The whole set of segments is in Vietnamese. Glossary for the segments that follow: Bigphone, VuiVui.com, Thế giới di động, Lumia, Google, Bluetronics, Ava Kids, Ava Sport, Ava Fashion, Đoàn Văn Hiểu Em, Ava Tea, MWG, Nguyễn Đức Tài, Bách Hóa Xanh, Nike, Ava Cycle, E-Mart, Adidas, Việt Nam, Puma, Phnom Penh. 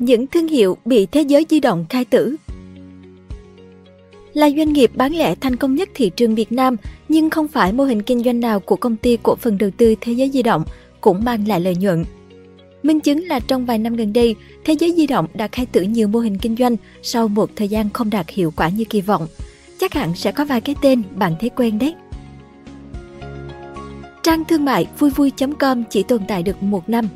những thương hiệu bị Thế giới di động khai tử. Là doanh nghiệp bán lẻ thành công nhất thị trường Việt Nam, nhưng không phải mô hình kinh doanh nào của công ty cổ phần đầu tư Thế giới di động cũng mang lại lợi nhuận. Minh chứng là trong vài năm gần đây, Thế giới di động đã khai tử nhiều mô hình kinh doanh sau một thời gian không đạt hiệu quả như kỳ vọng. Chắc hẳn sẽ có vài cái tên bạn thấy quen đấy. Trang thương mại VuiVui.com chỉ tồn tại được một năm.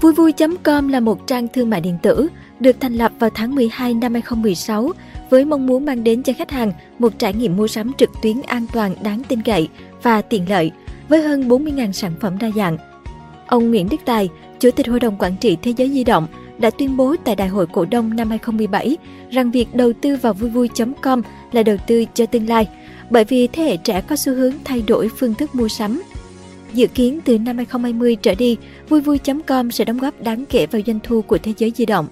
VuiVui.com là một trang thương mại điện tử được thành lập vào tháng 12 năm 2016 với mong muốn mang đến cho khách hàng một trải nghiệm mua sắm trực tuyến an toàn, đáng tin cậy và tiện lợi với hơn 40.000 sản phẩm đa dạng. Ông Nguyễn Đức Tài, Chủ tịch Hội đồng Quản trị Thế giới di động, đã tuyên bố tại Đại hội Cổ đông năm 2017 rằng việc đầu tư vào VuiVui.com là đầu tư cho tương lai, bởi vì thế hệ trẻ có xu hướng thay đổi phương thức mua sắm. Dự kiến từ năm 2020 trở đi, VuiVui.com sẽ đóng góp đáng kể vào doanh thu của Thế giới di động.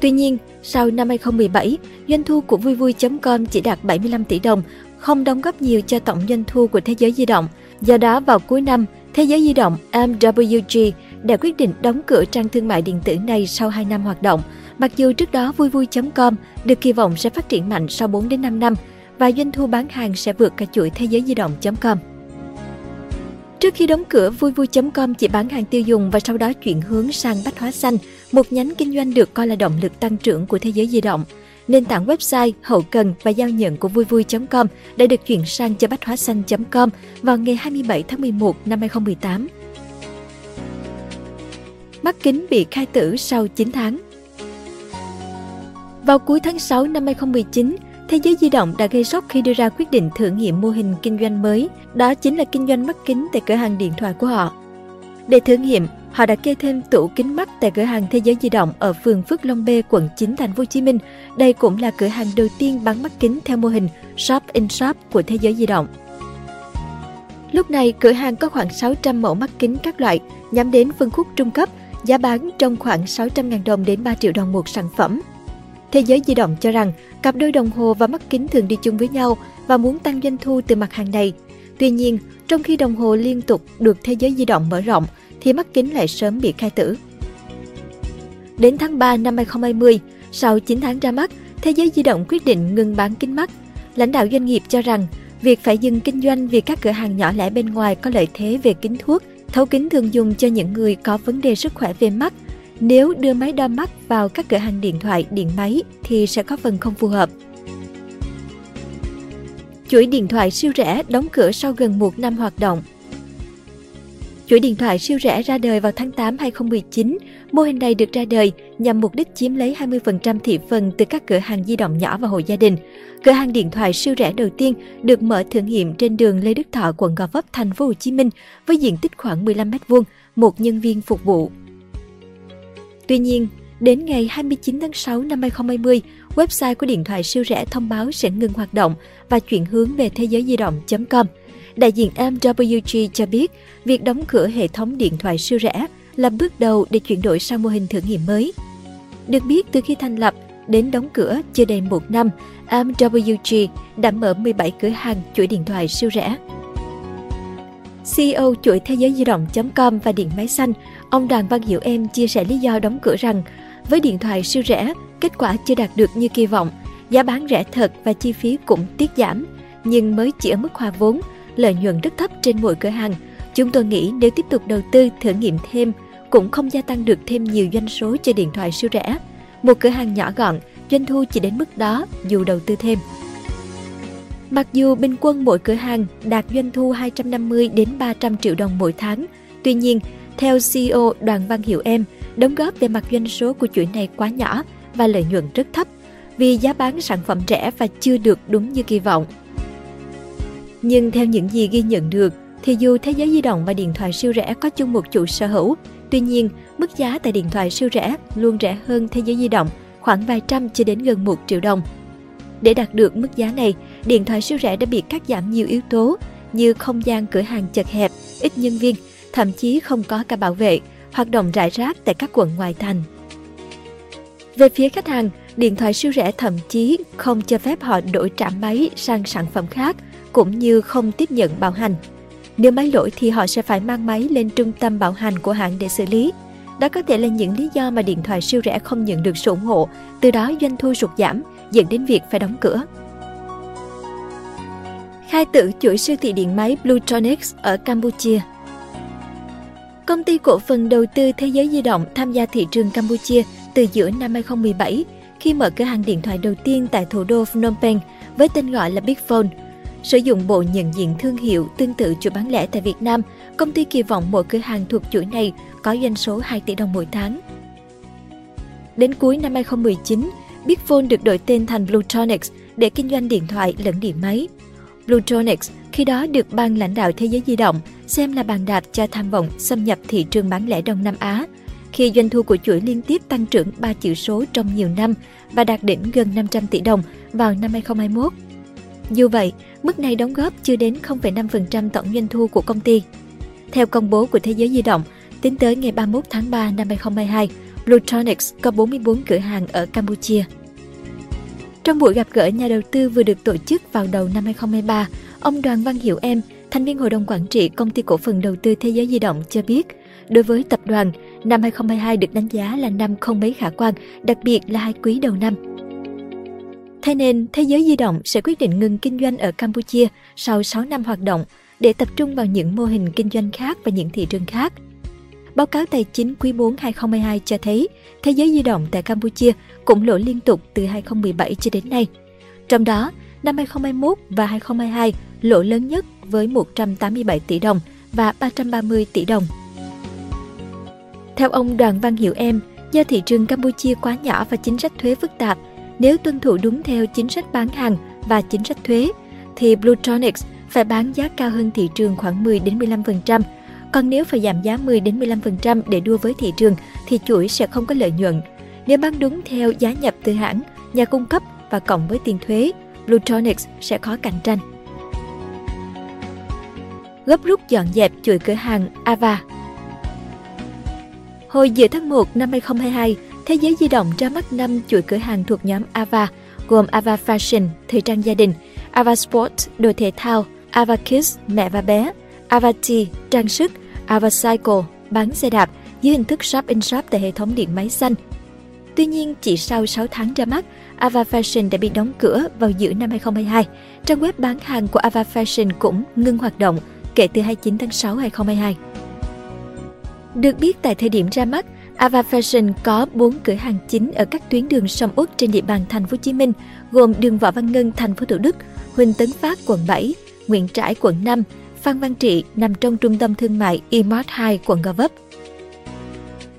Tuy nhiên, sau năm 2017, doanh thu của VuiVui.com chỉ đạt 75 tỷ đồng, không đóng góp nhiều cho tổng doanh thu của Thế giới di động. Do đó, vào cuối năm, Thế giới di động MWG đã quyết định đóng cửa trang thương mại điện tử này sau 2 năm hoạt động. Mặc dù trước đó VuiVui.com được kỳ vọng sẽ phát triển mạnh sau 4 đến 5 năm và doanh thu bán hàng sẽ vượt cả chuỗi thế giới di động.com. Trước khi đóng cửa, VuiVui.com chỉ bán hàng tiêu dùng và sau đó chuyển hướng sang Bách Hóa Xanh, một nhánh kinh doanh được coi là động lực tăng trưởng của thế giới di động. Nền tảng website, hậu cần và giao nhận của VuiVui.com đã được chuyển sang cho Bách Hóa Xanh.com vào ngày 27 tháng 11 năm 2018. Mắt kính bị khai tử sau 9 tháng. Vào cuối tháng 6 năm 2019, Thế giới di động đã gây sốc khi đưa ra quyết định thử nghiệm mô hình kinh doanh mới, đó chính là kinh doanh mắt kính tại cửa hàng điện thoại của họ. Để thử nghiệm, họ đã kê thêm tủ kính mắt tại cửa hàng Thế giới di động ở phường Phước Long B, quận 9, thành phố Hồ Chí Minh. Đây cũng là cửa hàng đầu tiên bán mắt kính theo mô hình shop in shop của Thế giới di động. Lúc này, cửa hàng có khoảng 600 mẫu mắt kính các loại, nhắm đến phân khúc trung cấp, giá bán trong khoảng 600.000 đồng đến 3 triệu đồng một sản phẩm. Thế giới di động cho rằng cặp đôi đồng hồ và mắt kính thường đi chung với nhau và muốn tăng doanh thu từ mặt hàng này. Tuy nhiên, trong khi đồng hồ liên tục được thế giới di động mở rộng, thì mắt kính lại sớm bị khai tử. Đến tháng 3 năm 2020, sau 9 tháng ra mắt, Thế giới di động quyết định ngừng bán kính mắt. Lãnh đạo doanh nghiệp cho rằng việc phải dừng kinh doanh vì các cửa hàng nhỏ lẻ bên ngoài có lợi thế về kính thuốc, thấu kính thường dùng cho những người có vấn đề sức khỏe về mắt. Nếu đưa máy đo mắt vào các cửa hàng điện thoại, điện máy thì sẽ có phần không phù hợp. Chuỗi điện thoại siêu rẻ đóng cửa sau gần 1 năm hoạt động. Chuỗi điện thoại siêu rẻ ra đời vào tháng 8 2019. Mô hình này được ra đời nhằm mục đích chiếm lấy 20% thị phần từ các cửa hàng di động nhỏ và hộ gia đình. Cửa hàng điện thoại siêu rẻ đầu tiên được mở thử nghiệm trên đường Lê Đức Thọ, quận Gò Vấp, thành phố Hồ Chí Minh với diện tích khoảng 15 m2, một nhân viên phục vụ. Tuy nhiên, đến ngày 29 tháng 6 năm 2020, website của điện thoại siêu rẻ thông báo sẽ ngừng hoạt động và chuyển hướng về thế giới di động.com. Đại diện MWG cho biết, việc đóng cửa hệ thống điện thoại siêu rẻ là bước đầu để chuyển đổi sang mô hình thử nghiệm mới. Được biết, từ khi thành lập đến đóng cửa chưa đầy 1 năm, MWG đã mở 17 cửa hàng chuỗi điện thoại siêu rẻ. CEO chuỗi thế giới di động.com và điện máy xanh, ông Đoàn Văn Hiểu Em chia sẻ lý do đóng cửa rằng với điện thoại siêu rẻ, kết quả chưa đạt được như kỳ vọng, giá bán rẻ thật và chi phí cũng tiết giảm, nhưng mới chỉ ở mức hòa vốn, lợi nhuận rất thấp trên mỗi cửa hàng. Chúng tôi nghĩ nếu tiếp tục đầu tư thử nghiệm thêm, cũng không gia tăng được thêm nhiều doanh số cho điện thoại siêu rẻ. Một cửa hàng nhỏ gọn, doanh thu chỉ đến mức đó dù đầu tư thêm. Mặc dù bình quân mỗi cửa hàng đạt doanh thu 250 đến 300 triệu đồng mỗi tháng, tuy nhiên, theo CEO Đoàn Văn Hiểu Em, đóng góp về mặt doanh số của chuỗi này quá nhỏ và lợi nhuận rất thấp vì giá bán sản phẩm rẻ và chưa được đúng như kỳ vọng. Nhưng theo những gì ghi nhận được, thì dù thế giới di động và điện thoại siêu rẻ có chung một chủ sở hữu, tuy nhiên, mức giá tại điện thoại siêu rẻ luôn rẻ hơn thế giới di động, khoảng vài trăm cho đến gần 1 triệu đồng. Để đạt được mức giá này, điện thoại siêu rẻ đã bị cắt giảm nhiều yếu tố như không gian cửa hàng chật hẹp, ít nhân viên, thậm chí không có cả bảo vệ, hoạt động rải rác tại các quận ngoại thành. Về phía khách hàng, điện thoại siêu rẻ thậm chí không cho phép họ đổi trả máy sang sản phẩm khác, cũng như không tiếp nhận bảo hành. Nếu máy lỗi thì họ sẽ phải mang máy lên trung tâm bảo hành của hãng để xử lý. Đó có thể là những lý do mà điện thoại siêu rẻ không nhận được sự ủng hộ, từ đó doanh thu sụt giảm, dẫn đến việc phải đóng cửa. Khai tử chuỗi siêu thị điện máy Bluetronics ở Campuchia. Công ty cổ phần đầu tư Thế giới di động tham gia thị trường Campuchia từ giữa năm 2017 khi mở cửa hàng điện thoại đầu tiên tại thủ đô Phnom Penh với tên gọi là Bigphone. Sử dụng bộ nhận diện thương hiệu tương tự chuỗi bán lẻ tại Việt Nam, công ty kỳ vọng mỗi cửa hàng thuộc chuỗi này có doanh số 2 tỷ đồng mỗi tháng. Đến cuối năm 2019, Bigphone được đổi tên thành Bluetronics để kinh doanh điện thoại lẫn điện máy. Bluetronics khi đó được ban lãnh đạo Thế giới di động xem là bàn đạp cho tham vọng xâm nhập thị trường bán lẻ Đông Nam Á, khi doanh thu của chuỗi liên tiếp tăng trưởng 3 chữ số trong nhiều năm và đạt đỉnh gần 500 tỷ đồng vào năm 2021. Dù vậy, mức này đóng góp chưa đến 0,5% tổng doanh thu của công ty. Theo công bố của Thế giới di động, tính tới ngày 31 tháng 3 năm 2022, Bluetronics có 44 cửa hàng ở Campuchia. Trong buổi gặp gỡ nhà đầu tư vừa được tổ chức vào đầu năm 2023, ông Đoàn Văn Hiểu Em, thành viên Hội đồng Quản trị Công ty Cổ phần Đầu tư Thế giới di động cho biết, đối với tập đoàn, năm 2022 được đánh giá là năm không mấy khả quan, đặc biệt là hai quý đầu năm. Thế nên, Thế giới di động sẽ quyết định ngừng kinh doanh ở Campuchia sau 6 năm hoạt động để tập trung vào những mô hình kinh doanh khác và những thị trường khác. Báo cáo tài chính quý 4 2022 cho thấy, Thế giới di động tại Campuchia cũng lỗ liên tục từ 2017 cho đến nay. Trong đó, năm 2021 và 2022 lỗ lớn nhất với 187 tỷ đồng và 330 tỷ đồng. Theo ông Đoàn Văn Hiểu Em, do thị trường Campuchia quá nhỏ và chính sách thuế phức tạp, nếu tuân thủ đúng theo chính sách bán hàng và chính sách thuế, thì Bluetronics phải bán giá cao hơn thị trường khoảng 10-15%. Còn nếu phải giảm giá 10-15% để đua với thị trường thì chuỗi sẽ không có lợi nhuận. Nếu bán đúng theo giá nhập từ hãng, nhà cung cấp và cộng với tiền thuế, Bluetronics sẽ khó cạnh tranh. Gấp rút dọn dẹp chuỗi cửa hàng Ava. Hồi giữa tháng 1 năm 2022, Thế giới di động ra mắt 5 chuỗi cửa hàng thuộc nhóm Ava, gồm Ava Fashion, thời trang gia đình, Ava Sport, đồ thể thao, Ava Kids, mẹ và bé, Ava Tea, trang sức, Ava Cycle, bán xe đạp, dưới hình thức shop in shop tại hệ thống điện máy xanh. Tuy nhiên, chỉ sau 6 tháng ra mắt, Ava Fashion đã bị đóng cửa vào giữa năm 2022. Trang web bán hàng của Ava Fashion cũng ngưng hoạt động kể từ 29 tháng 6 2022. Được biết, tại thời điểm ra mắt, Ava Fashion có 4 cửa hàng chính ở các tuyến đường sầm uất trên địa bàn thành phố Hồ Chí Minh, gồm đường Võ Văn Ngân thành phố Thủ Đức, Huỳnh Tấn Phát quận 7, Nguyễn Trãi quận 5, Phan Văn Trị nằm trong trung tâm thương mại E-Mart 2 quận Gò Vấp.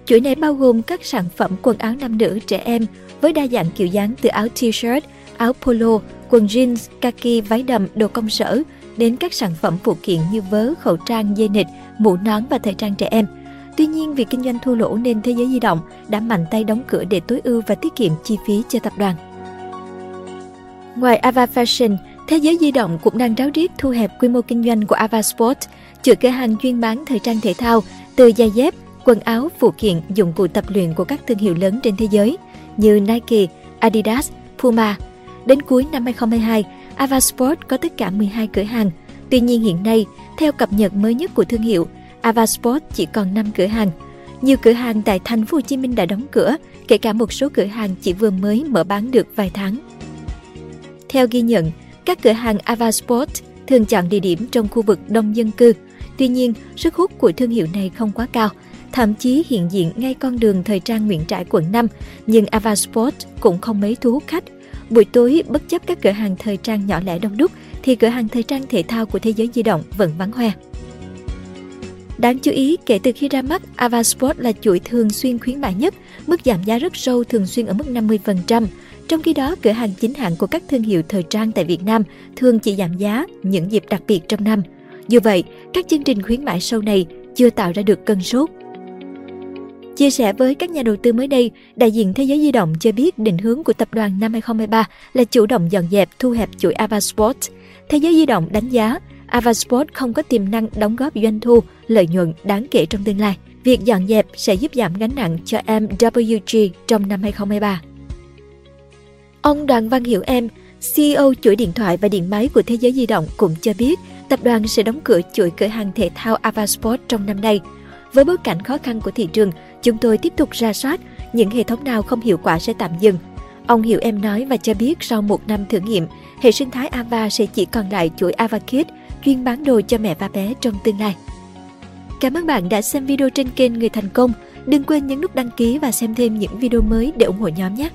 Chuỗi này bao gồm các sản phẩm quần áo nam nữ trẻ em với đa dạng kiểu dáng từ áo t-shirt, áo polo, quần jeans, kaki, váy đầm, đồ công sở đến các sản phẩm phụ kiện như vớ, khẩu trang, dây nịt, mũ nón và thời trang trẻ em. Tuy nhiên, vì kinh doanh thua lỗ nên Thế giới di động đã mạnh tay đóng cửa để tối ưu và tiết kiệm chi phí cho tập đoàn. Ngoài Ava Fashion, Thế giới di động cũng đang ráo riết thu hẹp quy mô kinh doanh của Ava Sport, chuỗi cửa hàng chuyên bán thời trang thể thao từ giày dép, quần áo, phụ kiện, dụng cụ tập luyện của các thương hiệu lớn trên thế giới như Nike, Adidas, Puma. Đến cuối năm 2022, Ava Sport có tất cả 12 cửa hàng. Tuy nhiên hiện nay, theo cập nhật mới nhất của thương hiệu, Ava Sport chỉ còn 5 cửa hàng. Nhiều cửa hàng tại thành phố Hồ Chí Minh đã đóng cửa, kể cả một số cửa hàng chỉ vừa mới mở bán được vài tháng. Theo ghi nhận, các cửa hàng Ava Sport thường chọn địa điểm trong khu vực đông dân cư. Tuy nhiên, sức hút của thương hiệu này không quá cao, thậm chí hiện diện ngay con đường thời trang Nguyễn Trãi quận 5, nhưng Ava Sport cũng không mấy thu hút khách. Buổi tối, bất chấp các cửa hàng thời trang nhỏ lẻ đông đúc, thì cửa hàng thời trang thể thao của Thế giới di động vẫn vắng hoe. Đáng chú ý, kể từ khi ra mắt, Ava Sport là chuỗi thường xuyên khuyến mại nhất, mức giảm giá rất sâu thường xuyên ở mức 50%. Trong khi đó, cửa hàng chính hãng của các thương hiệu thời trang tại Việt Nam thường chỉ giảm giá những dịp đặc biệt trong năm. Dù vậy, các chương trình khuyến mại sâu này chưa tạo ra được cơn sốt. Chia sẻ với các nhà đầu tư mới đây, đại diện Thế giới di động cho biết định hướng của tập đoàn năm 2023 là chủ động dọn dẹp, thu hẹp chuỗi Ava Sport. Thế giới di động đánh giá Ava Sport không có tiềm năng đóng góp doanh thu, lợi nhuận đáng kể trong tương lai. Việc dọn dẹp sẽ giúp giảm gánh nặng cho MWG trong năm 2023. Ông Đoàn Văn Hiểu Em, CEO chuỗi điện thoại và điện máy của Thế giới di động cũng cho biết tập đoàn sẽ đóng cửa chuỗi cửa hàng thể thao Ava Sport trong năm nay. Với bối cảnh khó khăn của thị trường, Chúng tôi tiếp tục ra soát, những hệ thống nào không hiệu quả sẽ tạm dừng. Ông Hiểu Em nói và cho biết sau một năm thử nghiệm, hệ sinh thái Ava sẽ chỉ còn lại chuỗi Ava Kids chuyên bán đồ cho mẹ và bé trong tương lai. Cảm ơn bạn đã xem video trên kênh Người Thành Công. Đừng quên nhấn nút đăng ký và xem thêm những video mới để ủng hộ nhóm nhé!